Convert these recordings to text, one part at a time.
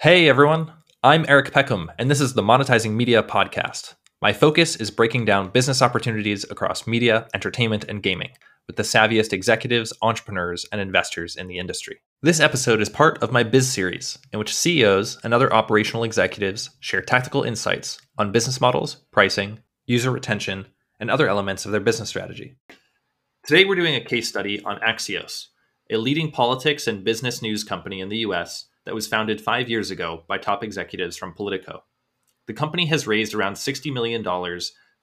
Hey everyone, I'm Eric Peckham, and this is the Monetizing Media podcast. My focus is breaking down business opportunities across media, entertainment, and gaming with the savviest executives, entrepreneurs, and investors in the industry. This episode is part of my Biz series, in which CEOs and other operational executives share tactical insights on business models, pricing, user retention, and other elements of their business strategy. Today we're doing a case study on Axios, a leading politics and business news company in the US that was founded 5 years ago by top executives from Politico. The company has raised around $60 million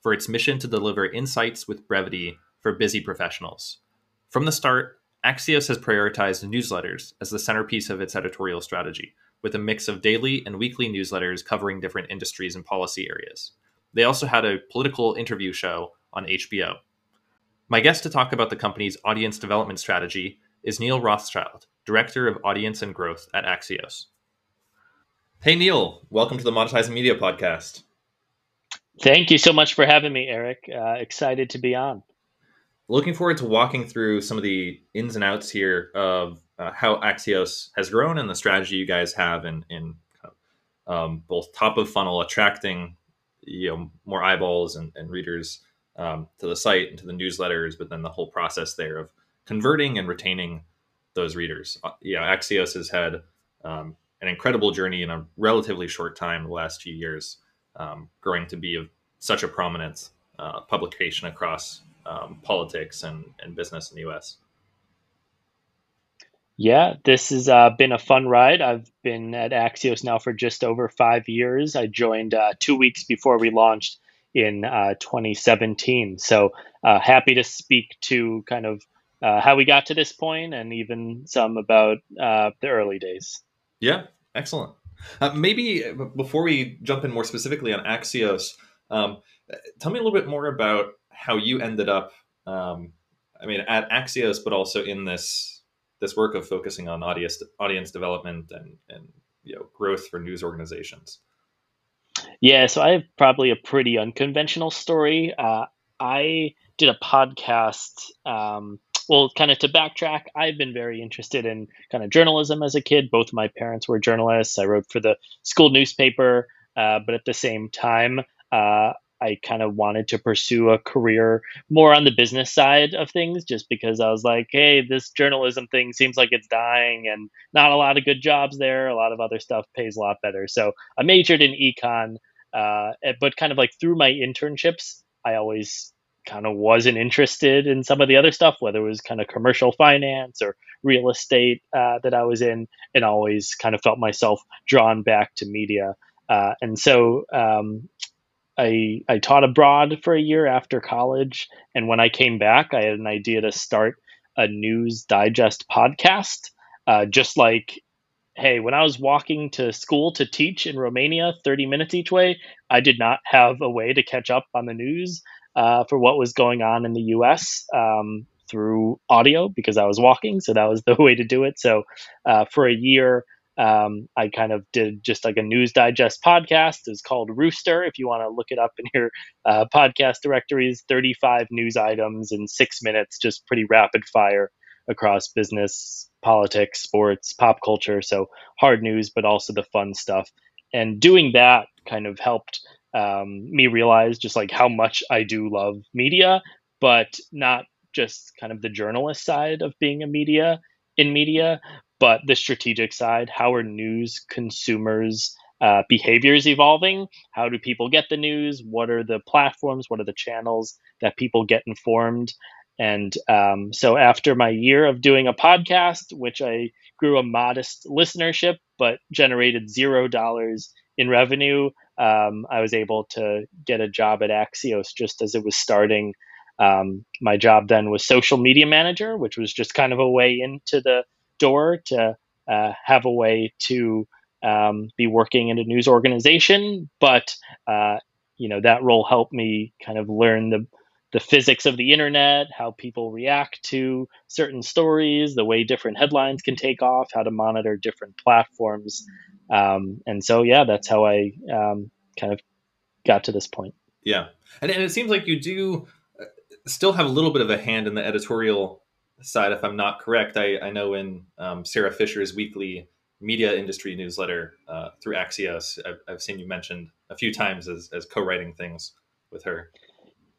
for its mission to deliver insights with brevity for busy professionals. From the start, Axios has prioritized newsletters as the centerpiece of its editorial strategy, with a mix of daily and weekly newsletters covering different industries and policy areas. They also had a political interview show on HBO. My guest to talk about the company's audience development strategy is Neal Rothschild, Director of Audience and Growth at Axios. Hey, Neal, welcome to the Monetizing Media podcast. Thank you so much for having me, Eric. Excited to be on. Looking forward to walking through some of the ins and outs here of how Axios has grown and the strategy you guys have in both top of funnel, attracting more eyeballs and readers to the site and to the newsletters, but then the whole process there of converting and retaining those readers. Axios has had an incredible journey in a relatively short time, the last few years, growing to be of such a prominent publication across politics and business in the US. Yeah, this has been a fun ride. I've been at Axios now for just over 5 years. I joined 2 weeks before we launched in 2017. So happy to speak to kind of how we got to this point and even some about the early days. Yeah, excellent. Maybe before we jump in more specifically on Axios, tell me a little bit more about how you ended up, at Axios, but also in this work of focusing on audience development and growth for news organizations. Yeah, so I have probably a pretty unconventional story. I did a podcast. Well, kind of to backtrack, I've been very interested in kind of journalism as a kid. Both my parents were journalists. I wrote for the school newspaper, but at the same time, I kind of wanted to pursue a career more on the business side of things, just because I was like, hey, this journalism thing seems like it's dying and not a lot of good jobs there. A lot of other stuff pays a lot better. So I majored in econ, but kind of like through my internships, I always kind of wasn't interested in some of the other stuff, whether it was kind of commercial finance or real estate that I was in, and always kind of felt myself drawn back to media. And so I taught abroad for a year after college. And when I came back, I had an idea to start a News Digest podcast, just like, hey, when I was walking to school to teach in Romania, 30 minutes each way, I did not have a way to catch up on the news for what was going on in the US through audio, because I was walking. So that was the way to do it. So for a year, I kind of did just like a News Digest podcast. It's called Rooster. If you want to look it up in your podcast directories, 35 news items in 6 minutes, just pretty rapid fire across business, politics, sports, pop culture. So hard news, but also the fun stuff. And doing that kind of helped me realize just like how much I do love media, but not just kind of the journalist side of being in media, but the strategic side. How are news consumers' behaviors evolving? How do people get the news? What are the platforms? What are the channels that people get informed? And so after my year of doing a podcast, which I grew a modest listenership, but generated $0 in revenue, I was able to get a job at Axios just as it was starting. My job then was social media manager, which was just kind of a way into the door to have a way to be working in a news organization. But, that role helped me kind of learn the physics of the internet, how people react to certain stories, the way different headlines can take off, how to monitor different platforms. And so, that's how I kind of got to this point. Yeah. And it seems like you do still have a little bit of a hand in the editorial side, if I'm not correct. I know in Sarah Fisher's weekly media industry newsletter through Axios. I've seen you mentioned a few times as co-writing things with her.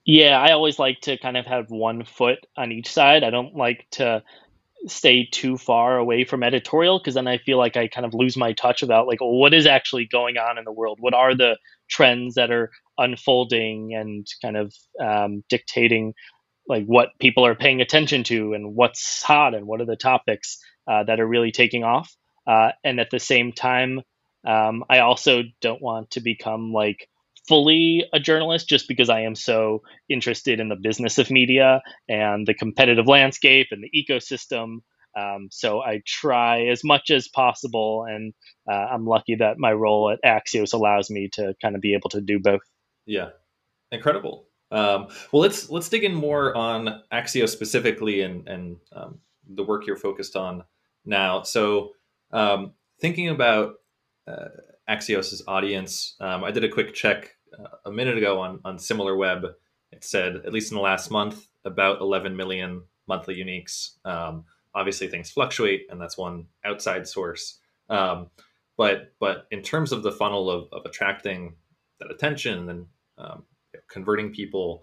Yeah, I always like to kind of have one foot on each side. I don't like to stay too far away from editorial, because then I feel like I kind of lose my touch about like, well, what is actually going on in the world? What are the trends that are unfolding and kind of dictating like what people are paying attention to and what's hot and what are the topics that are really taking off. And at the same time, I also don't want to become like fully a journalist just because I am so interested in the business of media and the competitive landscape and the ecosystem. So I try as much as possible, and I'm lucky that my role at Axios allows me to kind of be able to do both. Yeah, incredible. Well, let's dig in more on Axios specifically and the work you're focused on now. So thinking about Axios's audience, I did a quick check a minute ago on SimilarWeb. It said, at least in the last month, about 11 million monthly uniques. Obviously, things fluctuate, and that's one outside source. But in terms of the funnel of attracting that attention and converting people,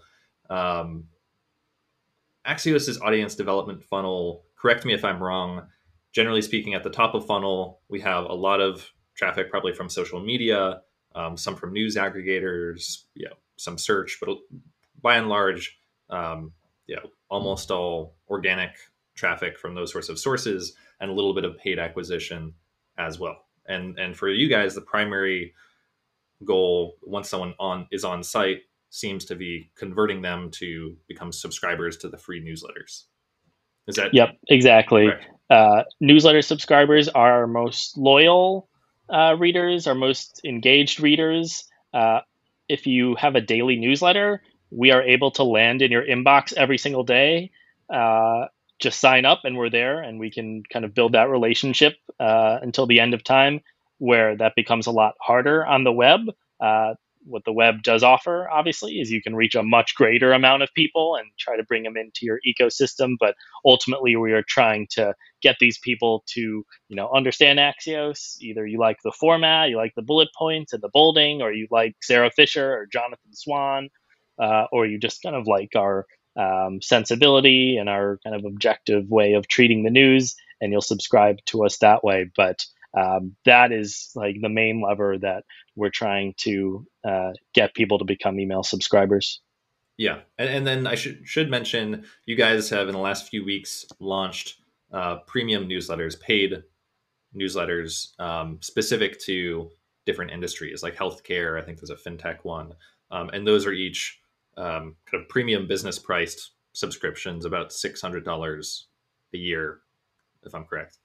Axios's audience development funnel, correct me if I'm wrong, generally speaking, at the top of funnel, we have a lot of traffic probably from social media, some from news aggregators, some search, but by and large, almost all organic traffic from those sorts of sources and a little bit of paid acquisition as well. And for you guys, the primary goal once someone is on site seems to be converting them to become subscribers to the free newsletters. Is that? Yep, exactly. Correct? Newsletter subscribers are our most loyal readers, our most engaged readers. If you have a daily newsletter, we are able to land in your inbox every single day. Just sign up and we're there, and we can kind of build that relationship until the end of time, where that becomes a lot harder on the web. What the web does offer, obviously, is you can reach a much greater amount of people and try to bring them into your ecosystem. But ultimately, we are trying to get these people to, understand Axios. Either you like the format, you like the bullet points and the bolding, or you like Sarah Fisher or Jonathan Swan, or you just kind of like our sensibility and our kind of objective way of treating the news, and you'll subscribe to us that way. But that is like the main lever that we're trying to get people to become email subscribers. Yeah. And then I should mention, you guys have in the last few weeks launched premium newsletters, paid newsletters specific to different industries like healthcare. I think there's a fintech one. And those are each kind of premium business priced subscriptions, about $600 a year, if I'm correct.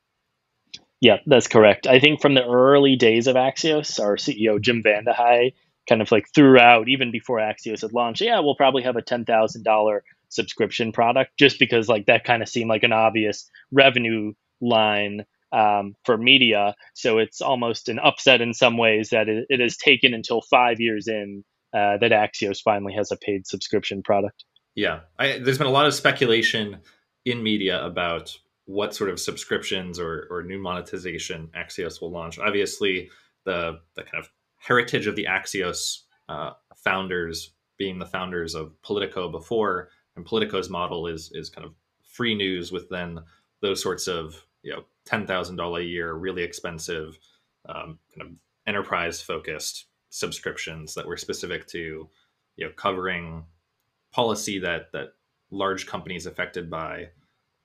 Yeah, that's correct. I think from the early days of Axios, our CEO, Jim VandeHei, kind of like throughout, even before Axios had launched, we'll probably have a $10,000 subscription product, just because like that kind of seemed like an obvious revenue line for media. So it's almost an upset in some ways that it has taken until 5 years in that Axios finally has a paid subscription product. Yeah, there's been a lot of speculation in media about what sort of subscriptions or new monetization Axios will launch. Obviously, the kind of heritage of the Axios founders being the founders of Politico before, and Politico's model is kind of free news with then those sorts of $10,000 a year, really expensive kind of enterprise focused subscriptions that were specific to covering policy that large companies affected by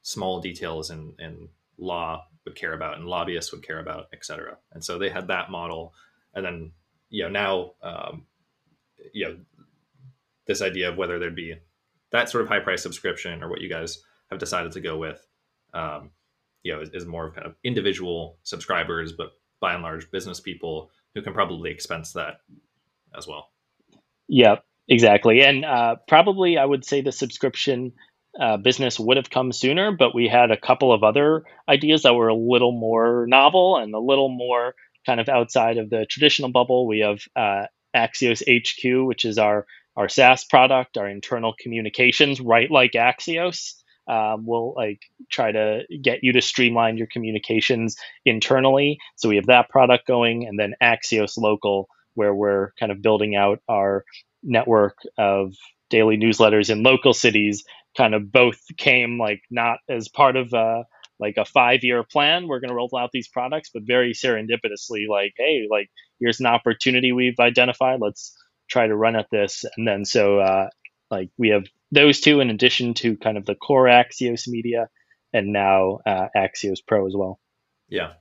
small details in law would care about, and lobbyists would care about, et cetera. And so they had that model. And then, now, this idea of whether there'd be that sort of high price subscription or what you guys have decided to go with, is more of kind of individual subscribers, but by and large business people who can probably expense that as well. Yeah, exactly. And probably I would say the subscription business would have come sooner, but we had a couple of other ideas that were a little more novel and a little more kind of outside of the traditional bubble. We have Axios HQ, which is our SaaS product, our internal communications, right like Axios, We'll try to get you to streamline your communications internally. So we have that product going, and then Axios Local, where we're kind of building out our network of daily newsletters in local cities. Kind of both came not as part of a 5-year plan. We're going to roll out these products, but very serendipitously, hey, here's an opportunity we've identified. Let's try to run at this. And then so we have those two in addition to kind of the core Axios media, and now Axios Pro as well. Yeah.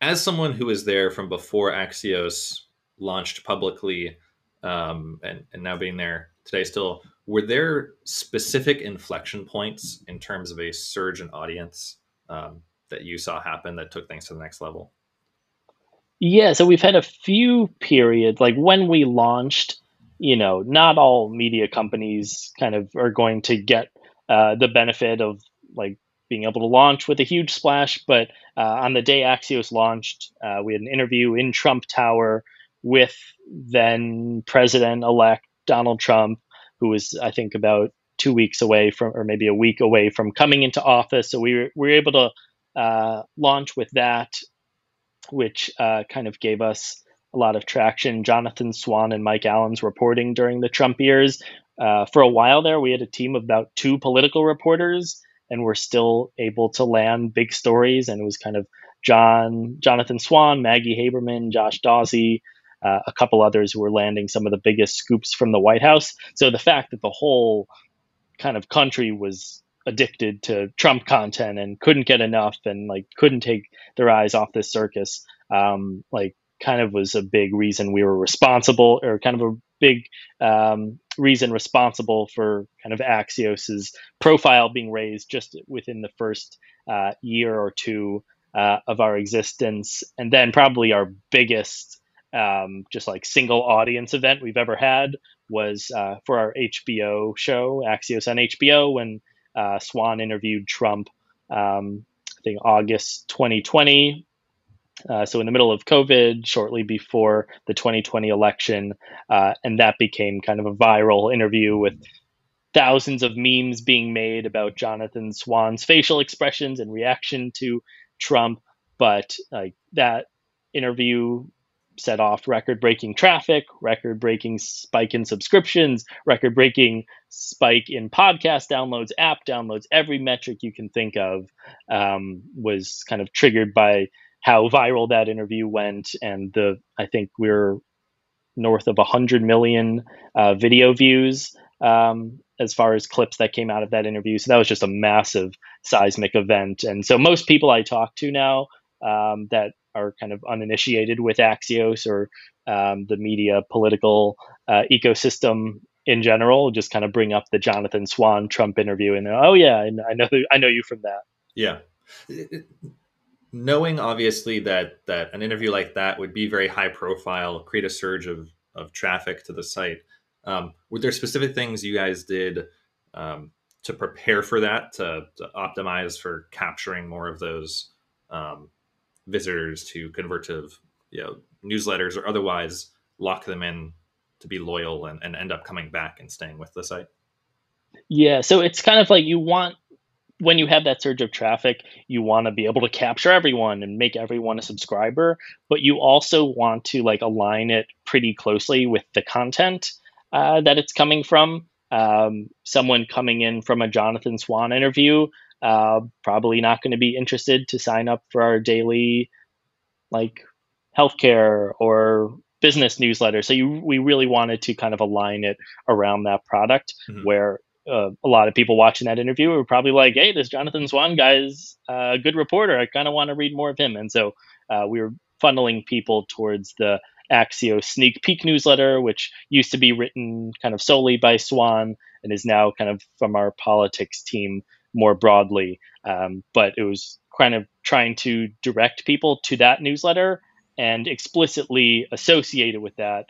As someone who was there from before Axios launched publicly, and now being there today still, were there specific inflection points in terms of a surge in audience that you saw happen that took things to the next level? Yeah, so we've had a few periods. When we launched, not all media companies kind of are going to get the benefit of being able to launch with a huge splash. But on the day Axios launched, we had an interview in Trump Tower with then President-elect Donald Trump, who was, I think, about 2 weeks away from, or maybe a week away from coming into office. So we were able to launch with that, which kind of gave us a lot of traction. Jonathan Swan and Mike Allen's reporting during the Trump years. For a while there, we had a team of about 2 political reporters, and we're still able to land big stories. And it was kind of Jonathan Swan, Maggie Haberman, Josh Dawsey, a couple others who were landing some of the biggest scoops from the White House. So the fact that the whole kind of country was addicted to Trump content and couldn't get enough and couldn't take their eyes off this circus, kind of was a big reason we were responsible, or kind of a big reason responsible for kind of Axios's profile being raised just within the first year or two of our existence. And then probably our biggest single audience event we've ever had was for our HBO show, Axios on HBO, when Swan interviewed Trump, I think August 2020. So in the middle of COVID, shortly before the 2020 election. And that became kind of a viral interview with thousands of memes being made about Jonathan Swan's facial expressions and reaction to Trump. But that interview set off record-breaking traffic, record-breaking spike in subscriptions, record-breaking spike in podcast downloads, app downloads. Every metric you can think of was kind of triggered by how viral that interview went. And I think we're north of 100 million video views as far as clips that came out of that interview. So that was just a massive seismic event. And so most people I talk to now that are kind of uninitiated with Axios or the media political ecosystem in general, just kind of bring up the Jonathan Swan Trump interview and oh yeah, I know you from that. Yeah, knowing obviously that an interview like that would be very high profile, create a surge of traffic to the site. Were there specific things you guys did to prepare for that, to optimize for capturing more of those visitors, to convert to newsletters, or otherwise lock them in to be loyal and end up coming back and staying with the site? Yeah, so it's kind of you want, when you have that surge of traffic, you want to be able to capture everyone and make everyone a subscriber, but you also want to align it pretty closely with the content that it's coming from. Someone coming in from a Jonathan Swan interview probably not going to be interested to sign up for our daily healthcare or business newsletter. So we really wanted to kind of align it around that product, mm-hmm. where a lot of people watching that interview were probably hey, this Jonathan Swan guy's a good reporter. I kind of want to read more of him. And so we were funneling people towards the Axios Sneak Peek newsletter, which used to be written kind of solely by Swan and is now kind of from our politics team more broadly. But it was kind of trying to direct people to that newsletter and explicitly associate it with that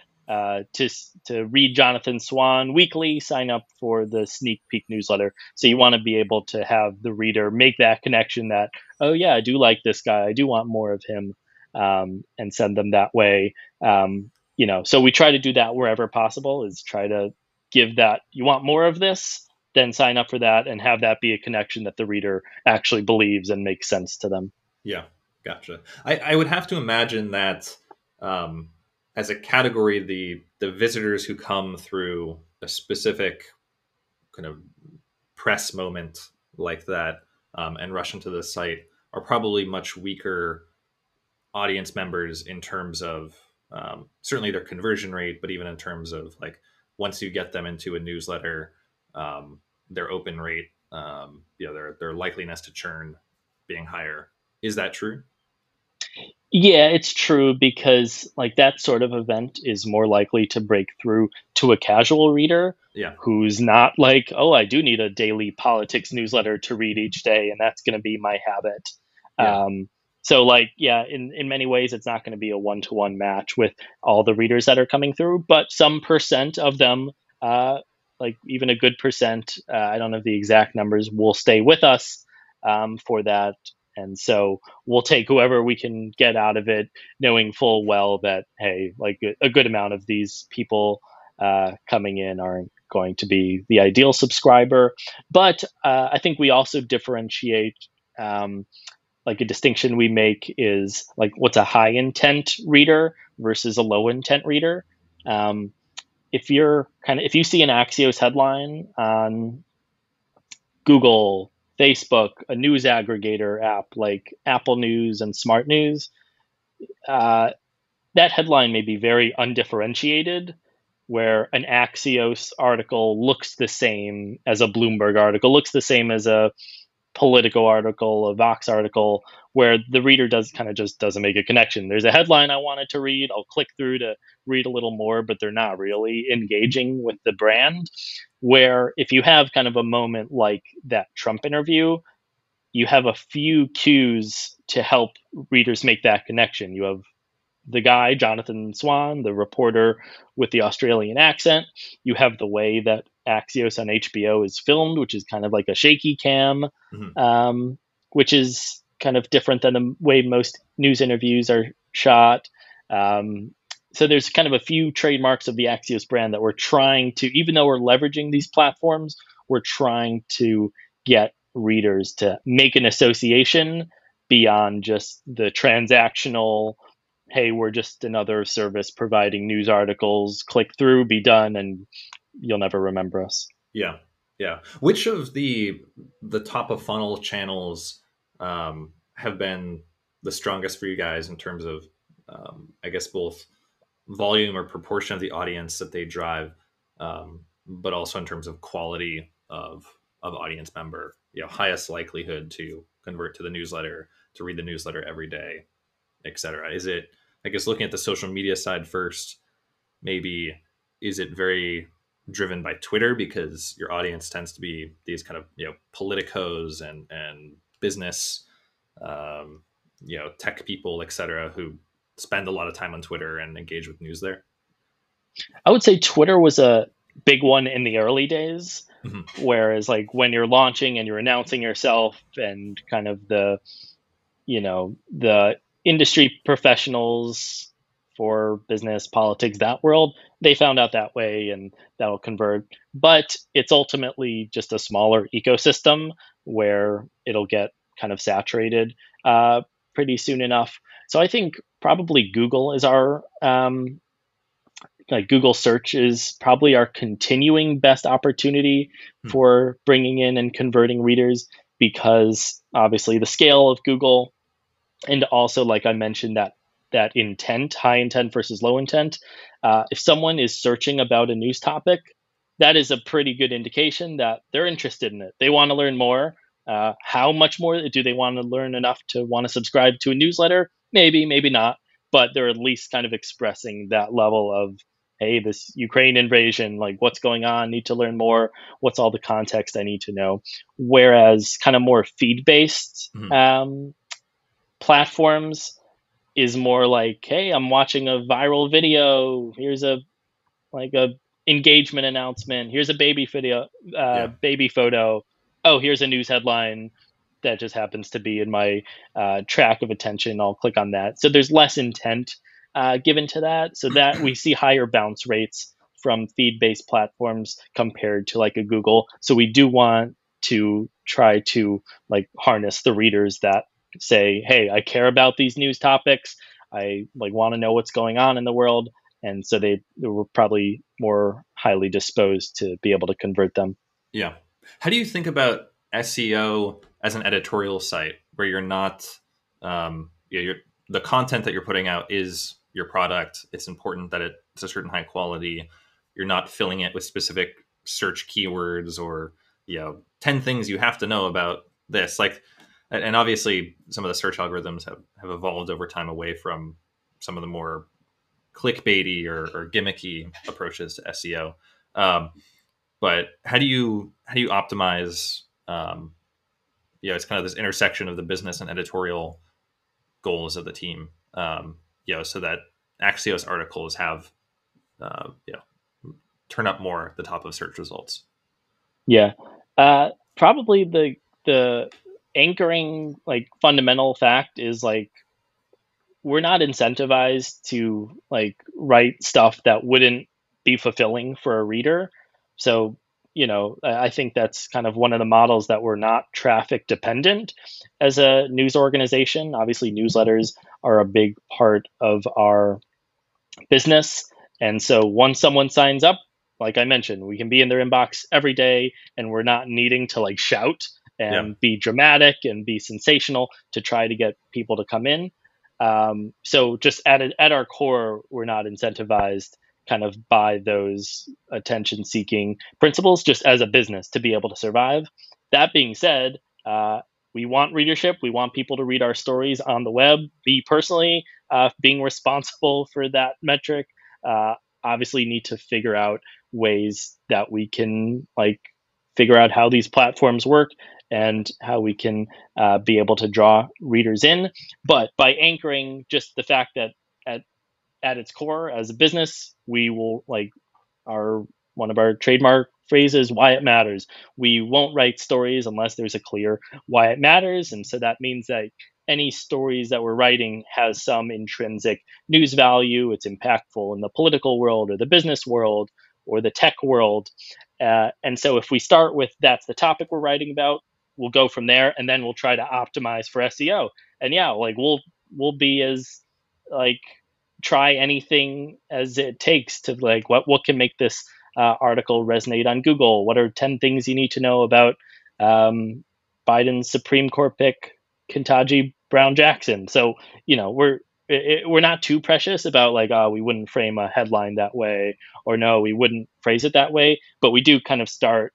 to read Jonathan Swan weekly, sign up for the Sneak Peek newsletter. So you want to be able to have the reader make that connection that, oh yeah, I do like this guy. I do want more of him, and send them that way. So we try to do that wherever possible, is try to give that, you want more of this, then sign up for that and have that be a connection that the reader actually believes and makes sense to them. Yeah, gotcha. I would have to imagine that as a category, the visitors who come through a specific kind of press moment like that and rush into the site are probably much weaker audience members in terms of certainly their conversion rate, but even in terms of like once you get them into a newsletter, their open rate, their likeliness to churn being higher. Is that true? Yeah, it's true, because like that sort of event is more likely to break through to a casual reader who's not like, oh, I do need a daily politics newsletter to read each day, and that's going to be my habit. Yeah. So in many ways, it's not going to be a one-to-one match with all the readers that are coming through, but some percent of them, even a good percent, I don't know the exact numbers, will stay with us for that. And so we'll take whoever we can get out of it, knowing full well that, hey, like a good amount of these people coming in aren't going to be the ideal subscriber. But I think we also differentiate, a distinction we make is like what's a high intent reader versus a low intent reader. If you see an Axios headline on Google, Facebook, a news aggregator app like Apple News and Smart News, that headline may be very undifferentiated, where an Axios article looks the same as a Bloomberg article, looks the same as a Politico article, a Vox article, where the reader doesn't make a connection. There's a headline I wanted to read. I'll click through to read a little more, but they're not really engaging with the brand. Where if you have kind of a moment like that Trump interview, you have a few cues to help readers make that connection. You have the guy, Jonathan Swan, the reporter with the Australian accent. You have the way that Axios on HBO is filmed, which is kind of like a shaky cam, which is kind of different than the way most news interviews are shot. So there's kind of a few trademarks of the Axios brand that we're trying to, even though we're leveraging these platforms, we're trying to get readers to make an association beyond just the transactional, hey, we're just another service providing news articles, click through, be done, and you'll never remember us. Yeah. Yeah. Which of the top of funnel channels have been the strongest for you guys in terms of, both volume or proportion of the audience that they drive, but also in terms of quality of audience member, highest likelihood to convert to the newsletter, to read the newsletter every day, et cetera? Is it, looking at the social media side first, maybe is it very driven by Twitter because your audience tends to be these kind of, politicos and business, tech people, et cetera, who spend a lot of time on Twitter and engage with news there? I would say Twitter was a big one in the early days, whereas like when you're launching and you're announcing yourself and kind of the industry professionals for business, politics, that world, they found out that way and that'll convert. But it's ultimately just a smaller ecosystem where it'll get kind of saturated pretty soon enough. So I think probably Google is our, Google search is probably our continuing best opportunity for bringing in and converting readers, because obviously the scale of Google, and also, like I mentioned, that intent, high intent versus low intent. If someone is searching about a news topic, that is a pretty good indication that they're interested in it. They want to learn more. How much more do they want to learn enough to want to subscribe to a newsletter? Maybe, maybe not. But they're at least kind of expressing that level of, hey, this Ukraine invasion, like what's going on? Need to learn more. What's all the context I need to know? Whereas kind of more feed-based platforms is more like, hey, I'm watching a viral video. Here's a engagement announcement. Here's a baby video, baby photo. Oh, here's a news headline that just happens to be in my track of attention. I'll click on that. So there's less intent given to that. So that we see higher bounce rates from feed-based platforms compared to like a Google. So we do want to try to like harness the readers that say, hey, I care about these news topics. I like want to know what's going on in the world. And so they were probably more highly disposed to be able to convert them. Yeah. How do you think about SEO as an editorial site where you're not, the content that you're putting out is your product. It's important that it's a certain high quality. You're not filling it with specific search keywords or, 10 things you have to know about this. Like, and obviously some of the search algorithms have evolved over time away from some of the more clickbaity or gimmicky approaches to SEO. But how do you optimize, it's kind of this intersection of the business and editorial goals of the team, so that Axios articles have, turn up more at the top of search results. Yeah. Probably the anchoring, like fundamental fact is like, we're not incentivized to like write stuff that wouldn't be fulfilling for a reader. So, I think that's kind of one of the models that we're not traffic dependent as a news organization. Obviously, newsletters are a big part of our business. And so once someone signs up, like I mentioned, we can be in their inbox every day and we're not needing to like shout and be dramatic and be sensational to try to get people to come in. So just at our core, we're not incentivized kind of by those attention seeking principles, just as a business to be able to survive. That being said, we want readership. We want people to read our stories on the web. Me personally, being responsible for that metric, obviously need to figure out ways that we can like figure out how these platforms work and how we can be able to draw readers in. But by anchoring just the fact that at its core as a business, we will like one of our trademark phrases, why it matters. We won't write stories unless there's a clear why it matters. And so that means that any stories that we're writing has some intrinsic news value. It's impactful in the political world or the business world or the tech world. And so if we start with that's the topic we're writing about, we'll go from there and then we'll try to optimize for SEO. And we'll be as like try anything as it takes to like what can make this article resonate on Google. What are 10 things you need to know about Biden's Supreme Court pick, Ketanji Brown Jackson? So we're not too precious about like, oh, we wouldn't frame a headline that way, or no, we wouldn't phrase it that way. But we do kind of start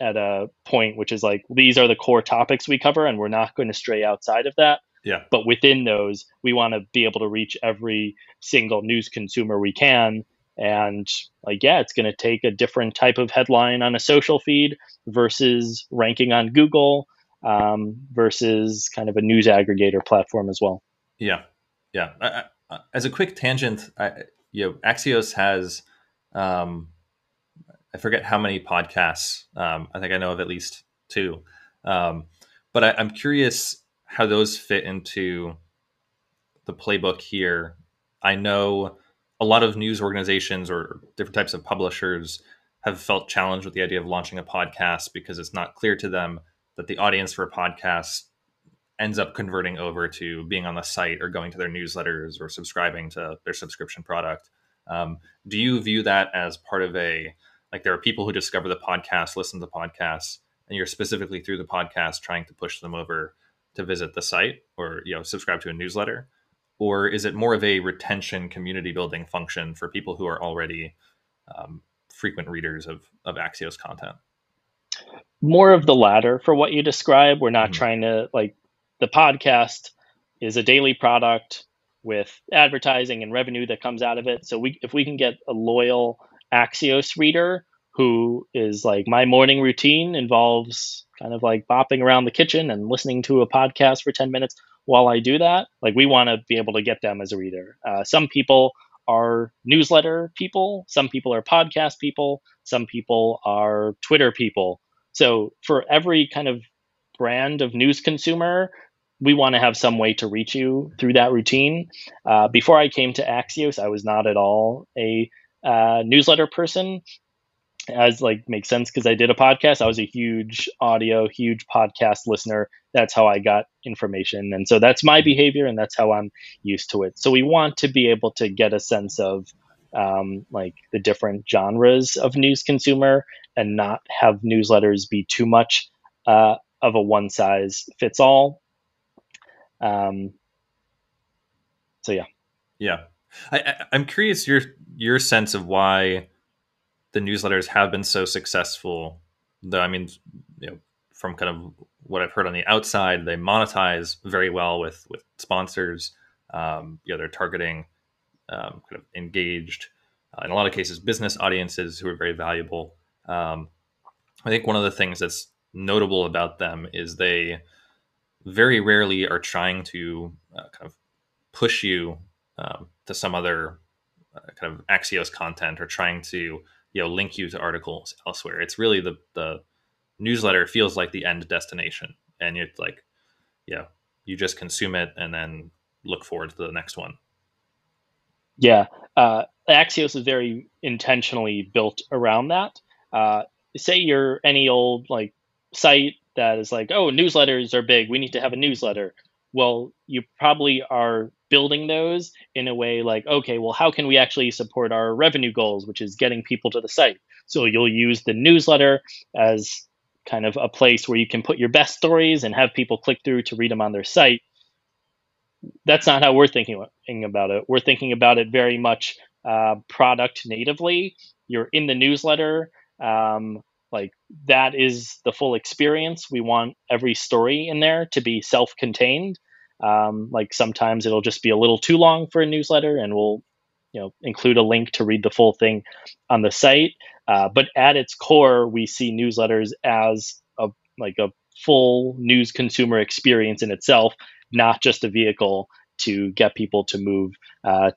at a point which is like, these are the core topics we cover, and we're not going to stray outside of that. Yeah. But within those, we want to be able to reach every single news consumer we can. And like, it's going to take a different type of headline on a social feed versus ranking on Google versus kind of a news aggregator platform as well. Yeah. Yeah. I, as a quick tangent, Axios has, I forget how many podcasts. I think I know of at least 2. But I'm curious how those fit into the playbook here. I know a lot of news organizations or different types of publishers have felt challenged with the idea of launching a podcast because it's not clear to them that the audience for a podcast ends up converting over to being on the site or going to their newsletters or subscribing to their subscription product. Do you view that as part of there are people who discover the podcast, listen to podcasts, and you're specifically through the podcast trying to push them over to visit the site or subscribe to a newsletter? Or is it more of a retention community building function for people who are already frequent readers of Axios content? More of the latter for what you describe. We're not trying to the podcast is a daily product with advertising and revenue that comes out of it. So if we can get a loyal Axios reader who is like, my morning routine involves kind of like bopping around the kitchen and listening to a podcast for 10 minutes while I do that, like we want to be able to get them as a reader. Some people are newsletter people. Some people are podcast people. Some people are Twitter people. So for every kind of brand of news consumer, we want to have some way to reach you through that routine. Before I came to Axios, I was not at all a newsletter person, as like makes sense because I did a podcast. I was a huge audio, huge podcast listener. That's how I got information. And so that's my behavior and that's how I'm used to it. So we want to be able to get a sense of like the different genres of news consumer and not have newsletters be too much of a one size fits all. So yeah. Yeah. I'm curious your sense of why the newsletters have been so successful, though. I mean, you know, from kind of what I've heard on the outside, they monetize very well with sponsors. You know, they're targeting kind of engaged, in a lot of cases, business audiences who are very valuable. I think one of the things that's notable about them is they very rarely are trying to kind of push you to some other kind of Axios content or trying to, you know, link you to articles elsewhere. It's really the newsletter feels like the end destination, and you're like, yeah, you just consume it and then look forward to the next one. Yeah. Axios is very intentionally built around that. Say you're any old like site that is like, oh, newsletters are big, we need to have a newsletter. Well, you probably are building those in a way like, okay, well, how can we actually support our revenue goals, which is getting people to the site? So you'll use the newsletter as kind of a place where you can put your best stories and have people click through to read them on their site. That's not how we're thinking about it. We're thinking about it very much product natively. You're in the newsletter. Like that is the full experience. We want every story in there to be self-contained. Like sometimes it'll just be a little too long for a newsletter, and we'll, you know, include a link to read the full thing on the site. But at its core, we see newsletters as a full news consumer experience in itself, not just a vehicle to get people to move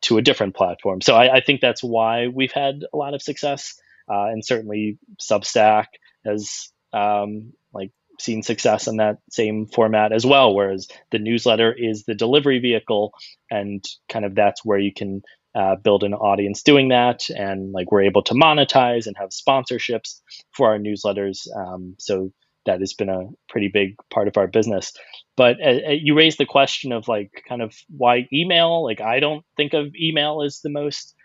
to a different platform. So I think that's why we've had a lot of success, and certainly Substack has seen success in that same format as well, whereas the newsletter is the delivery vehicle, and kind of that's where you can build an audience doing that. And like we're able to monetize and have sponsorships for our newsletters. So that has been a pretty big part of our business. But you raised the question of like kind of why email. Like I don't think of email as the most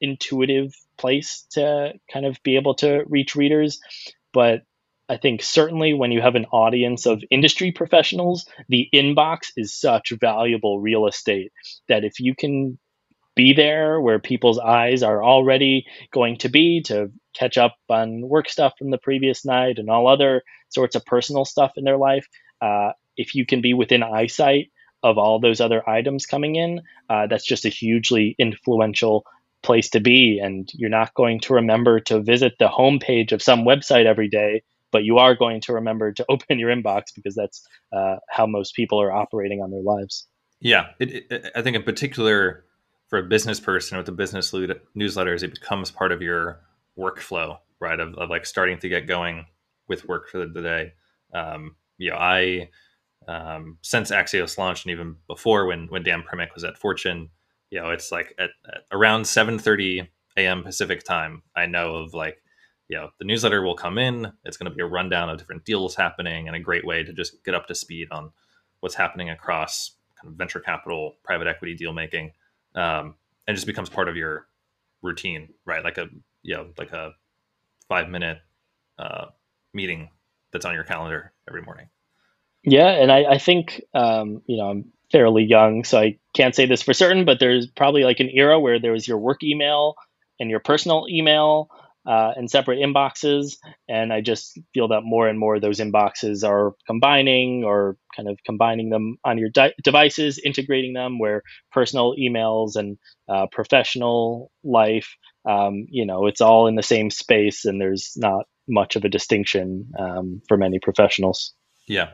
intuitive place to kind of be able to reach readers. But I think certainly when you have an audience of industry professionals, the inbox is such valuable real estate that if you can be there where people's eyes are already going to be to catch up on work stuff from the previous night and all other sorts of personal stuff in their life, if you can be within eyesight of all those other items coming in, that's just a hugely influential place to be. And you're not going to remember to visit the homepage of some website every day, but you are going to remember to open your inbox because that's how most people are operating on their lives. Yeah, I think in particular for a business person with the business newsletters, it becomes part of your workflow, right? Of like starting to get going with work for the day. I since Axios launched and even before when Dan Primack was at Fortune, you know, it's like at around 7:30 a.m. Pacific time, I know of like, you know, the newsletter will come in. It's going to be a rundown of different deals happening and a great way to just get up to speed on what's happening across kind of venture capital, private equity deal making, and just becomes part of your routine, right? Like a 5-minute meeting that's on your calendar every morning. Yeah, and I think I'm fairly young, so I can't say this for certain, but there's probably like an era where there was your work email and your personal email. And separate inboxes. And I just feel that more and more those inboxes are combining or kind of combining them on your devices, integrating them where personal emails and professional life, it's all in the same space and there's not much of a distinction for many professionals. Yeah.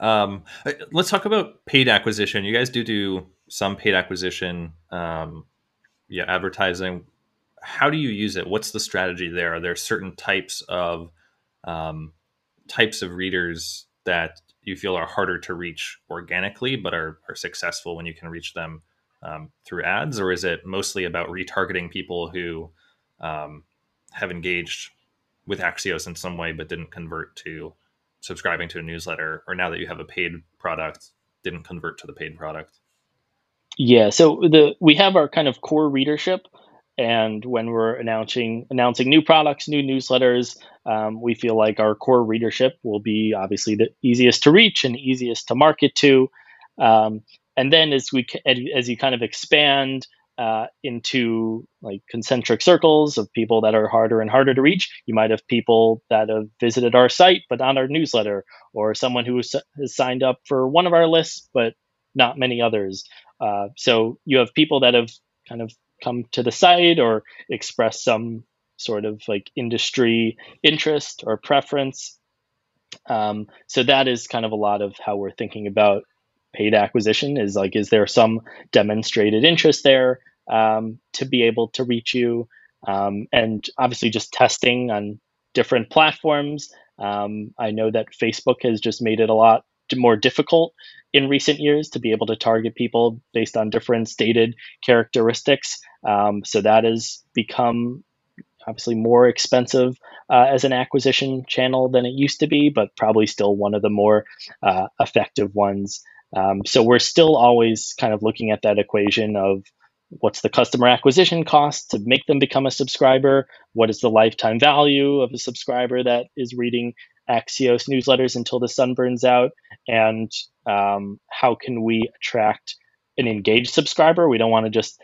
Let's talk about paid acquisition. You guys do some paid acquisition, advertising. How do you use it? What's the strategy there? Are there certain types of readers that you feel are harder to reach organically, but are successful when you can reach them through ads, or is it mostly about retargeting people who have engaged with Axios in some way but didn't convert to subscribing to a newsletter, or now that you have a paid product, didn't convert to the paid product? Yeah, so we have our kind of core readership, and when we're announcing new products, new newsletters, we feel like our core readership will be obviously the easiest to reach and easiest to market to. And then as you kind of expand into like concentric circles of people that are harder and harder to reach, you might have people that have visited our site but not our newsletter, or someone who has signed up for one of our lists but not many others. So you have people that have kind of come to the site or expressed some sort of like industry interest or preference. So that is kind of a lot of how we're thinking about paid acquisition, is like, is there some demonstrated interest there to be able to reach you? And obviously just testing on different platforms. I know that Facebook has just made it a lot more difficult in recent years to be able to target people based on different stated characteristics. So that has become obviously more expensive as an acquisition channel than it used to be, but probably still one of the more effective ones. So we're still always kind of looking at that equation of what's the customer acquisition cost to make them become a subscriber? What is the lifetime value of a subscriber that is reading Axios newsletters until the sun burns out? And how can we attract an engaged subscriber? We don't want to just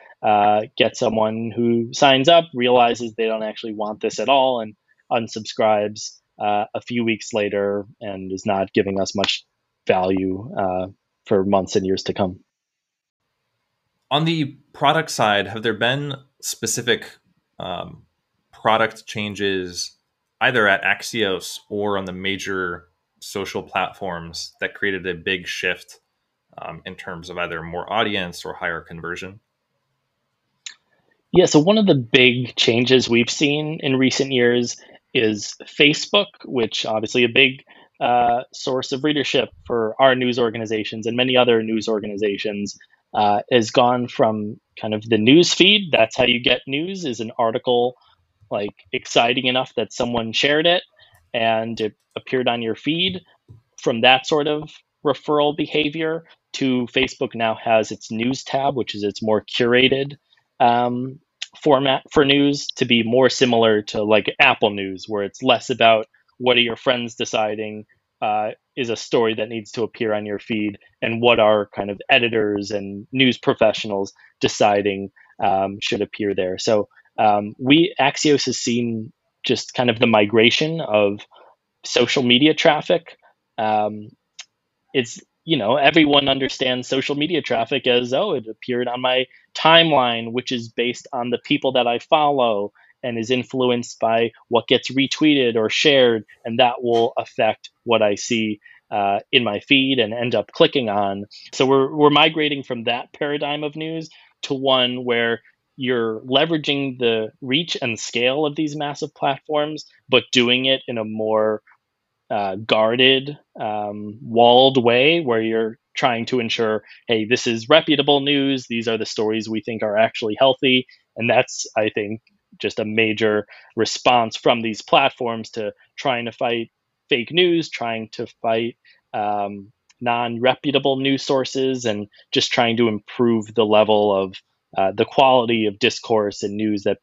get someone who signs up, realizes they don't actually want this at all, and unsubscribes a few weeks later and is not giving us much value for months and years to come. On the product side, have there been specific product changes either at Axios or on the major social platforms that created a big shift in terms of either more audience or higher conversion? Yeah, so one of the big changes we've seen in recent years is Facebook, which obviously a big source of readership for our news organizations and many other news organizations, has gone from kind of the news feed. That's how you get news, is an article like exciting enough that someone shared it and it appeared on your feed, from that sort of referral behavior to Facebook now has its news tab, which is its more curated format for news, to be more similar to like Apple News, where it's less about what are your friends deciding is a story that needs to appear on your feed, and what are kind of editors and news professionals deciding should appear there. So Axios has seen just kind of the migration of social media traffic. It's, you know, everyone understands social media traffic as, oh, it appeared on my timeline, which is based on the people that I follow and is influenced by what gets retweeted or shared, and that will affect what I see in my feed and end up clicking on. So we're migrating from that paradigm of news to one where you're leveraging the reach and scale of these massive platforms, but doing it in a more guarded, walled way, where you're trying to ensure, hey, this is reputable news. These are the stories we think are actually healthy. And that's, I think, just a major response from these platforms to trying to fight fake news, trying to fight non-reputable news sources, and just trying to improve the level of the quality of discourse and news that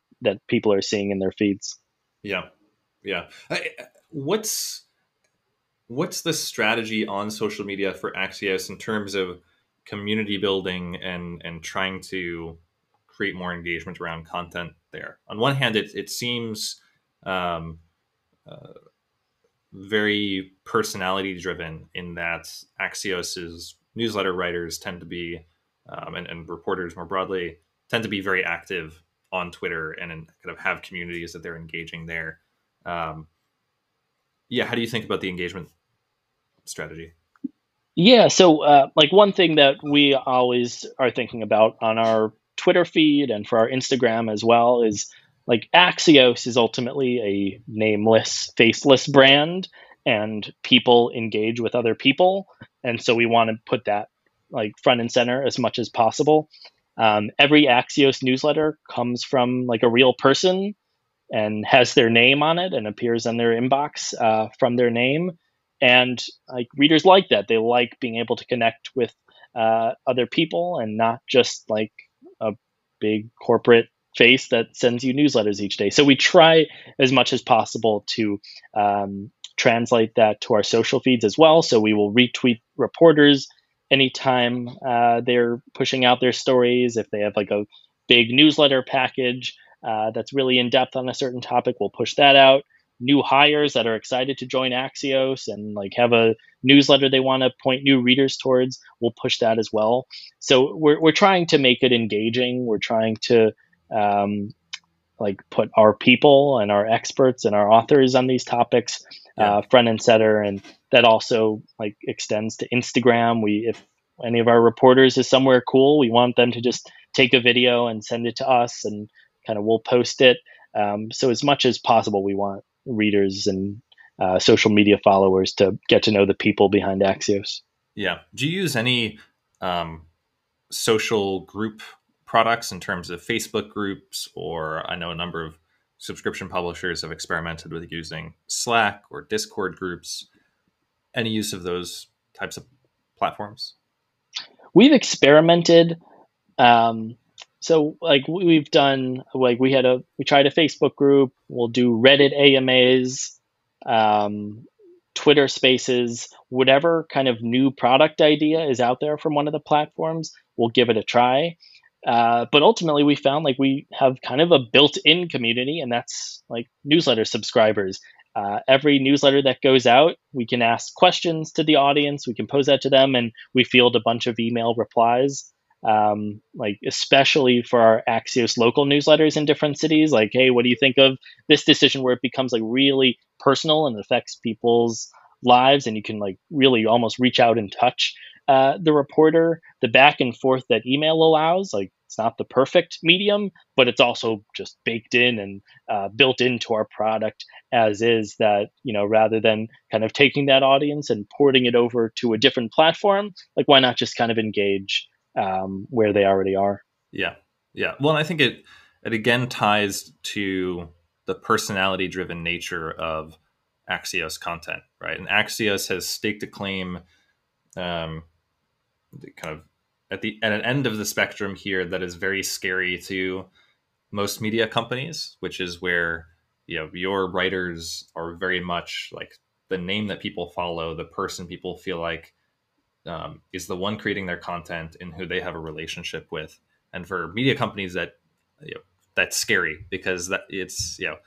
people are seeing in their feeds. Yeah. Yeah. What's the strategy on social media for Axios in terms of community building and trying to create more engagement around content there? On one hand, it seems very personality driven, in that Axios's newsletter writers tend to be and reporters more broadly tend to be very active on Twitter and kind of have communities that they're engaging there. How do you think about the engagement strategy? Yeah, so like one thing that we always are thinking about on our Twitter feed and for our Instagram as well is like Axios is ultimately a nameless, faceless brand, and people engage with other people. And so we want to put that like front and center as much as possible. Every Axios newsletter comes from like a real person and has their name on it and appears in their inbox from their name. And like readers like that. They like being able to connect with other people and not just like a big corporate face that sends you newsletters each day. So we try as much as possible to translate that to our social feeds as well. So we will retweet reporters anytime they're pushing out their stories. If they have like a big newsletter package that's really in depth on a certain topic, we'll push that out. New hires that are excited to join Axios and like have a newsletter they want to point new readers towards, we'll push that as well. So we're trying to make it engaging. We're trying to like put our people and our experts and our authors on these topics front and center, and that also like extends to Instagram. If any of our reporters is somewhere cool, we want them to just take a video and send it to us, and kind of we'll post it. So as much as possible, we want readers and social media followers to get to know the people behind Axios. Yeah. Do you use any social group products in terms of Facebook groups? Or I know a number of subscription publishers have experimented with using Slack or Discord groups. Any use of those types of platforms? We've experimented. So like we've done, like we tried a Facebook group, we'll do Reddit AMAs, Twitter Spaces, whatever kind of new product idea is out there from one of the platforms, we'll give it a try. But ultimately we found like we have kind of a built-in community, and that's like newsletter subscribers. Every newsletter that goes out, we can ask questions to the audience, we can pose that to them, and we field a bunch of email replies. Like especially for our Axios local newsletters in different cities, like, hey, what do you think of this decision, where it becomes like really personal and affects people's lives, and you can like really almost reach out and touch the reporter. The back and forth that email allows, like it's not the perfect medium, but it's also just baked in and built into our product as is, that, you know, rather than kind of taking that audience and porting it over to a different platform, like why not just kind of engage where they already are. Yeah. Yeah. Well, and I think it again ties to the personality driven nature of Axios content, right? And Axios has staked a claim kind of at an end of the spectrum here that is very scary to most media companies, which is where, you know, your writers are very much like the name that people follow, the person people feel like is the one creating their content and who they have a relationship with. And for media companies, that, you know, that's scary, because that it's, you know,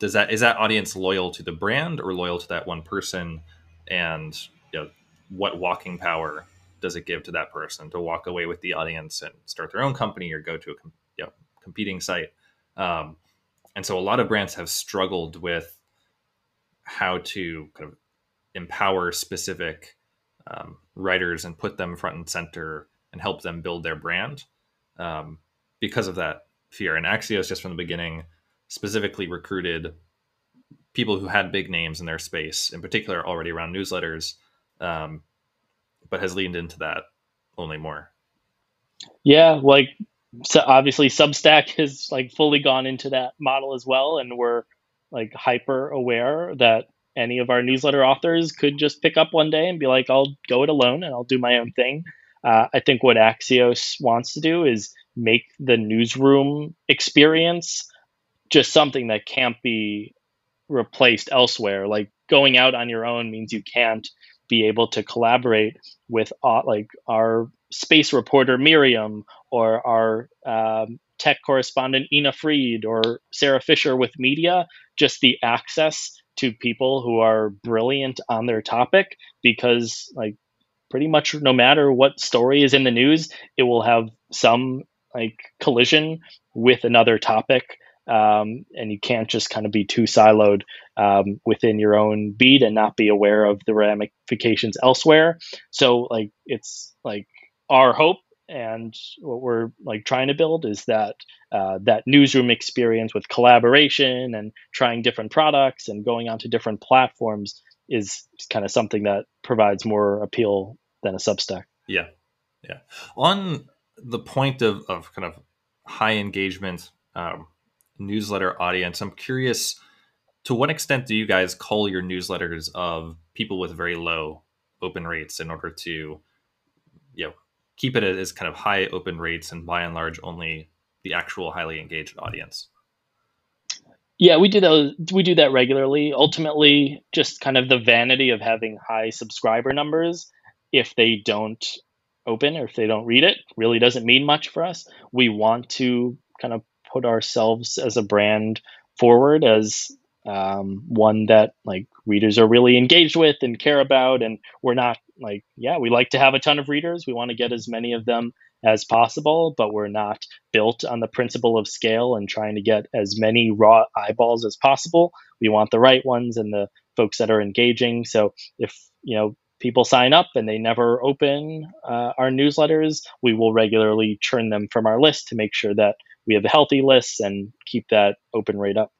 is that audience loyal to the brand or loyal to that one person? And, you know, what walking power does it give to that person to walk away with the audience and start their own company or go to a competing site? And so a lot of brands have struggled with how to kind of empower specific writers and put them front and center and help them build their brand because of that fear. And Axios, just from the beginning, specifically recruited people who had big names in their space, in particular already around newsletters, but has leaned into that only more. Yeah, like so obviously Substack has like fully gone into that model as well, and we're like hyper aware that any of our newsletter authors could just pick up one day and be like, I'll go it alone and I'll do my own thing. I think what Axios wants to do is make the newsroom experience just something that can't be replaced elsewhere. Like going out on your own means you can't be able to collaborate with like our space reporter Miriam, or our tech correspondent Ina Fried, or Sarah Fisher with media. Just the access to people who are brilliant on their topic, because like pretty much no matter what story is in the news, it will have some like collision with another topic. And you can't just kind of be too siloed within your own beat and not be aware of the ramifications elsewhere. So like, it's like our hope and what we're like trying to build is that that newsroom experience with collaboration and trying different products and going onto different platforms is kind of something that provides more appeal than a Substack. Yeah. On the point of kind of high engagement newsletter audience, I'm curious, to what extent do you guys cull your newsletters of people with very low open rates in order to, you know, keep it as kind of high open rates and by and large only the actual highly engaged audience? Yeah, we do those. We do that regularly. Ultimately, just kind of the vanity of having high subscriber numbers, if they don't open or if they don't read it, really doesn't mean much for us. We want to kind of put ourselves as a brand forward as one that like readers are really engaged with and care about. And we're not like, yeah, we like to have a ton of readers. We want to get as many of them as possible, but we're not built on the principle of scale and trying to get as many raw eyeballs as possible. We want the right ones and the folks that are engaging. So if, you know, people sign up and they never open our newsletters, we will regularly churn them from our list to make sure that we have a healthy list and keep that open rate up.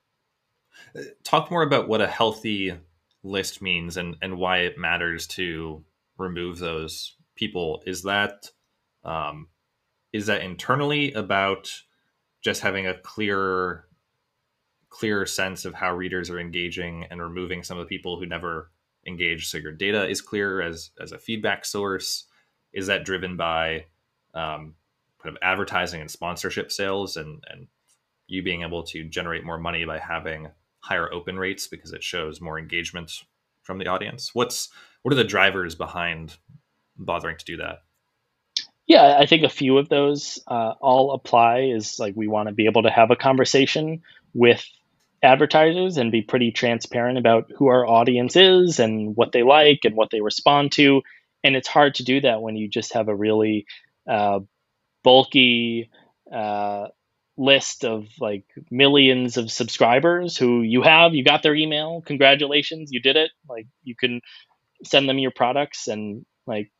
Talk more about what a healthy list means and why it matters to remove those people. Is that internally about just having a clearer sense of how readers are engaging and removing some of the people who never engage, so your data is clear as a feedback source? Is that driven by kind of advertising and sponsorship sales and you being able to generate more money by having higher open rates because it shows more engagement from the audience? What are the drivers behind bothering to do that? Yeah, I think a few of those all apply. Is like, we want to be able to have a conversation with advertisers and be pretty transparent about who our audience is and what they like and what they respond to. And it's hard to do that when you just have a really bulky list of like millions of subscribers who you got their email, congratulations, you did it. Like, you can send them your products and like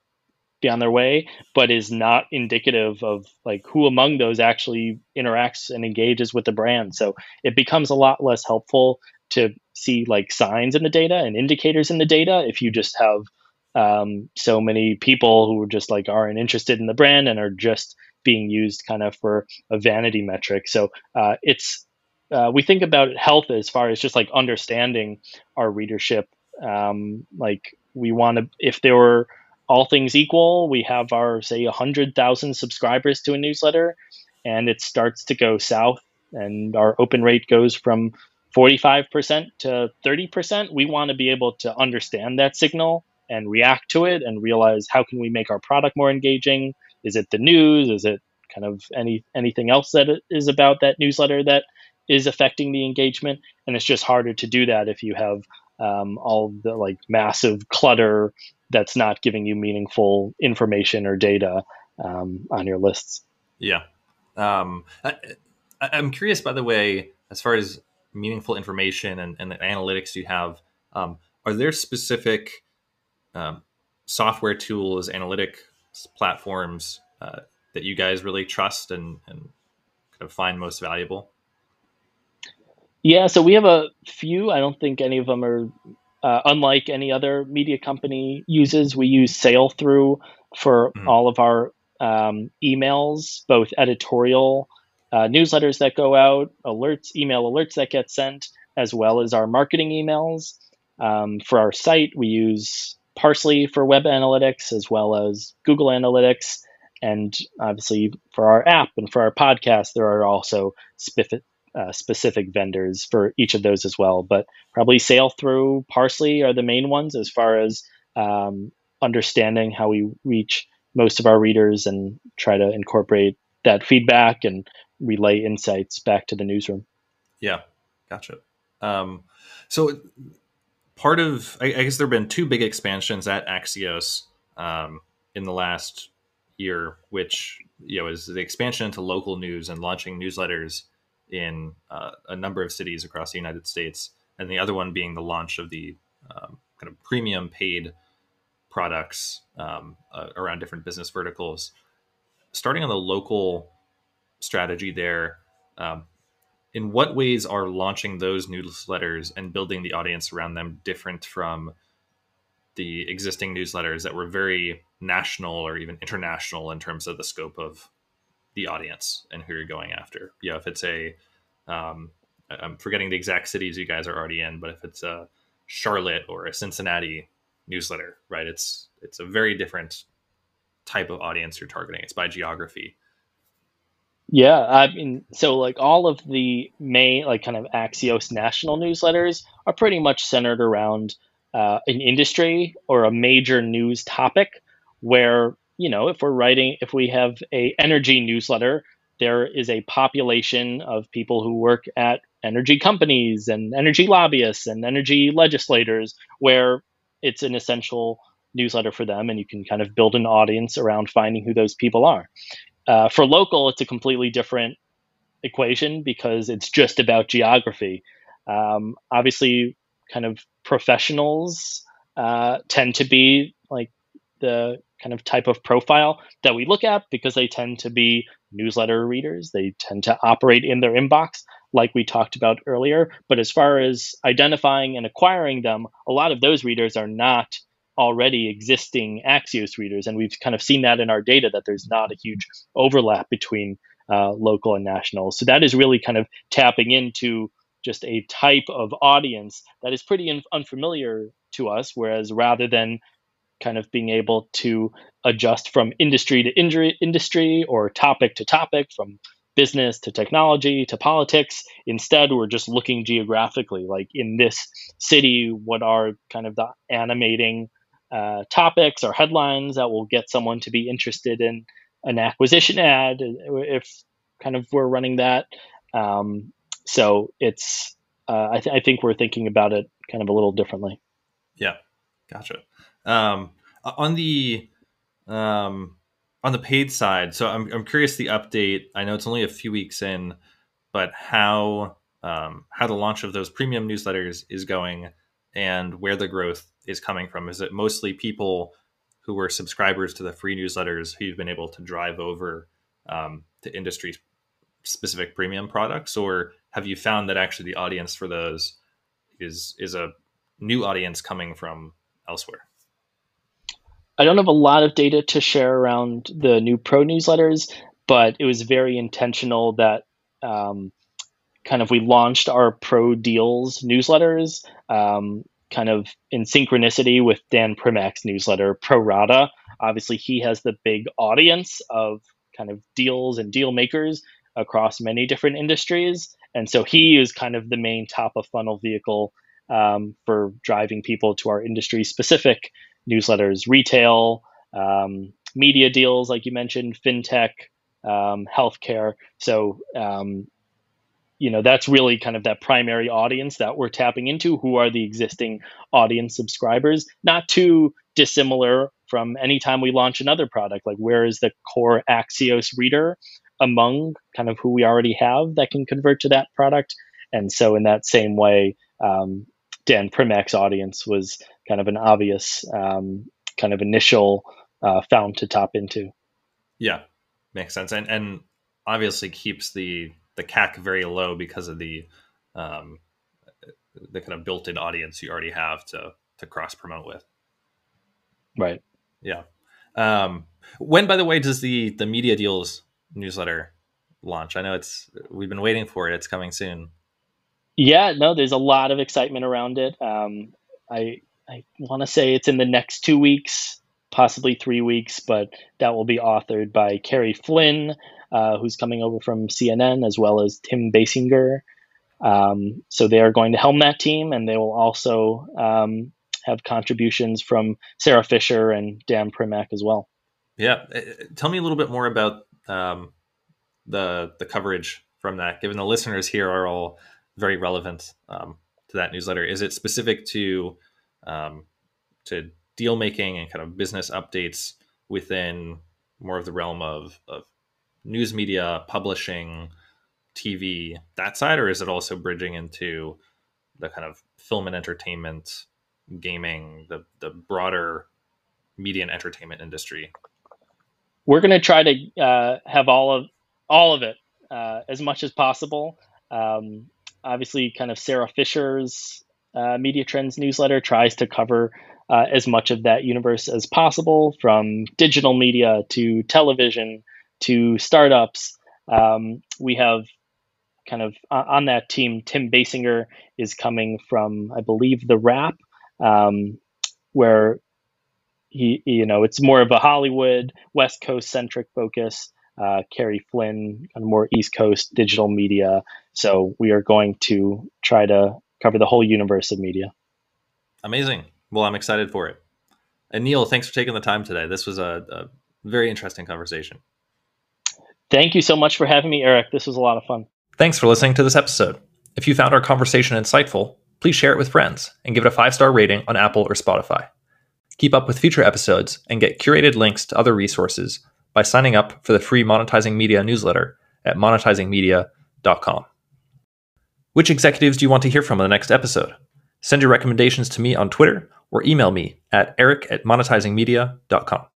be on their way, but is not indicative of like who among those actually interacts and engages with the brand. So it becomes a lot less helpful to see like signs in the data and indicators in the data if you just have so many people who are just like aren't interested in the brand and are just being used kind of for a vanity metric. So we think about health as far as just like understanding our readership. Like, we want to, if there were all things equal, we have our, say, 100,000 subscribers to a newsletter and it starts to go south and our open rate goes from 45% to 30%. We want to be able to understand that signal and react to it and realize, how can we make our product more engaging? Is it the news? Is it kind of anything else that is about that newsletter that is affecting the engagement? And it's just harder to do that if you have all the like massive clutter that's not giving you meaningful information or data on your lists. Yeah. I'm curious, by the way, as far as meaningful information and the analytics you have, are there specific software tools, analytic platforms that you guys really trust and kind of find most valuable? Yeah, so we have a few. I don't think any of them are unlike any other media company uses. We use Sailthrough for all of our emails, both editorial newsletters that go out, email alerts that get sent, as well as our marketing emails. For our site, we use Parsley for web analytics, as well as Google Analytics. And obviously for our app and for our podcast, there are also specific vendors for each of those as well. But probably Sailthrough, Parsley are the main ones as far as understanding how we reach most of our readers and try to incorporate that feedback and relay insights back to the newsroom. Yeah, gotcha. So part of, I guess there have been two big expansions at Axios in the last year, which, you know, is the expansion into local news and launching newsletters in a number of cities across the United States, and the other one being the launch of the kind of premium paid products around different business verticals. Starting on the local strategy there, in what ways are launching those newsletters and building the audience around them different from the existing newsletters that were very national or even international in terms of the scope of the audience and who you're going after. You know, if it's a, I'm forgetting the exact cities you guys are already in, but if it's a Charlotte or a Cincinnati newsletter, right? It's a very different type of audience you're targeting. It's by geography. Yeah, I mean, so like all of the main, like kind of Axios national newsletters are pretty much centered around an industry or a major news topic where, you know, if we're writing, if we have a energy newsletter, there is a population of people who work at energy companies and energy lobbyists and energy legislators where it's an essential newsletter for them. And you can kind of build an audience around finding who those people are. For local, it's a completely different equation because it's just about geography. Obviously, kind of professionals tend to be like the kind of type of profile that we look at because they tend to be newsletter readers. They tend to operate in their inbox like we talked about earlier. But as far as identifying and acquiring them, a lot of those readers are not already existing Axios readers. And we've kind of seen that in our data that there's not a huge overlap between local and national. So that is really kind of tapping into just a type of audience that is pretty unfamiliar to us, whereas rather than kind of being able to adjust from industry to industry or topic to topic, from business to technology to politics, instead we're just looking geographically, like in this city, what are kind of the animating topics or headlines that will get someone to be interested in an acquisition ad if kind of we're running that. So it's, I think we're thinking about it kind of a little differently. Yeah. Gotcha. On the paid side, so I'm curious the update. I know it's only a few weeks in, but how the launch of those premium newsletters is going and where the growth is coming from. Is it mostly people who were subscribers to the free newsletters who you've been able to drive over to industry-specific premium products, or have you found that actually the audience for those is a new audience coming from elsewhere? I don't have a lot of data to share around the new pro newsletters, but it was very intentional that kind of we launched our pro deals newsletters kind of in synchronicity with Dan Primack's newsletter, Pro Rata. Obviously, he has the big audience of kind of deals and deal makers across many different industries. And so he is kind of the main top of funnel vehicle for driving people to our industry specific newsletters, retail, media deals, like you mentioned, fintech, healthcare. So, you know, that's really kind of that primary audience that we're tapping into, who are the existing audience subscribers, not too dissimilar from any time we launch another product, like where is the core Axios reader among kind of who we already have that can convert to that product. And so in that same way, Dan Primack's audience was kind of an obvious kind of initial found to tap into. Yeah, makes sense. And obviously keeps the CAC very low because of the kind of built-in audience you already have to cross-promote with. Right. Yeah. When, by the way, does the media deals newsletter launch? I know we've been waiting for it. It's coming soon. Yeah, no, there's a lot of excitement around it. I want to say it's in the next 2 weeks, possibly 3 weeks, but that will be authored by Carrie Flynn, who's coming over from CNN, as well as Tim Basinger. So they are going to helm that team, and they will also have contributions from Sarah Fisher and Dan Primack as well. Yeah. Tell me a little bit more about the coverage from that, given the listeners here are all very relevant to that newsletter. Is it specific to deal making and kind of business updates within more of the realm of news media, publishing, TV, that side, or is it also bridging into the kind of film and entertainment, gaming, the broader media and entertainment industry? We're going to try to have all of it as much as possible. Obviously, kind of Sarah Fisher's Media Trends newsletter tries to cover as much of that universe as possible, from digital media to television to startups. We have kind of on that team, Tim Basinger is coming from, I believe, The Wrap, where he, you know, it's more of a Hollywood, West Coast centric focus. Carrie Flynn, kind of more East Coast digital media. So we are going to try to cover the whole universe of media. Amazing. Well, I'm excited for it. And Neal, thanks for taking the time today. This was a very interesting conversation. Thank you so much for having me, Eric. This was a lot of fun. Thanks for listening to this episode. If you found our conversation insightful, please share it with friends and give it a 5-star rating on Apple or Spotify. Keep up with future episodes and get curated links to other resources by signing up for the free Monetizing Media newsletter at monetizingmedia.com. Which executives do you want to hear from in the next episode? Send your recommendations to me on Twitter or email me at eric@monetizingmedia.com.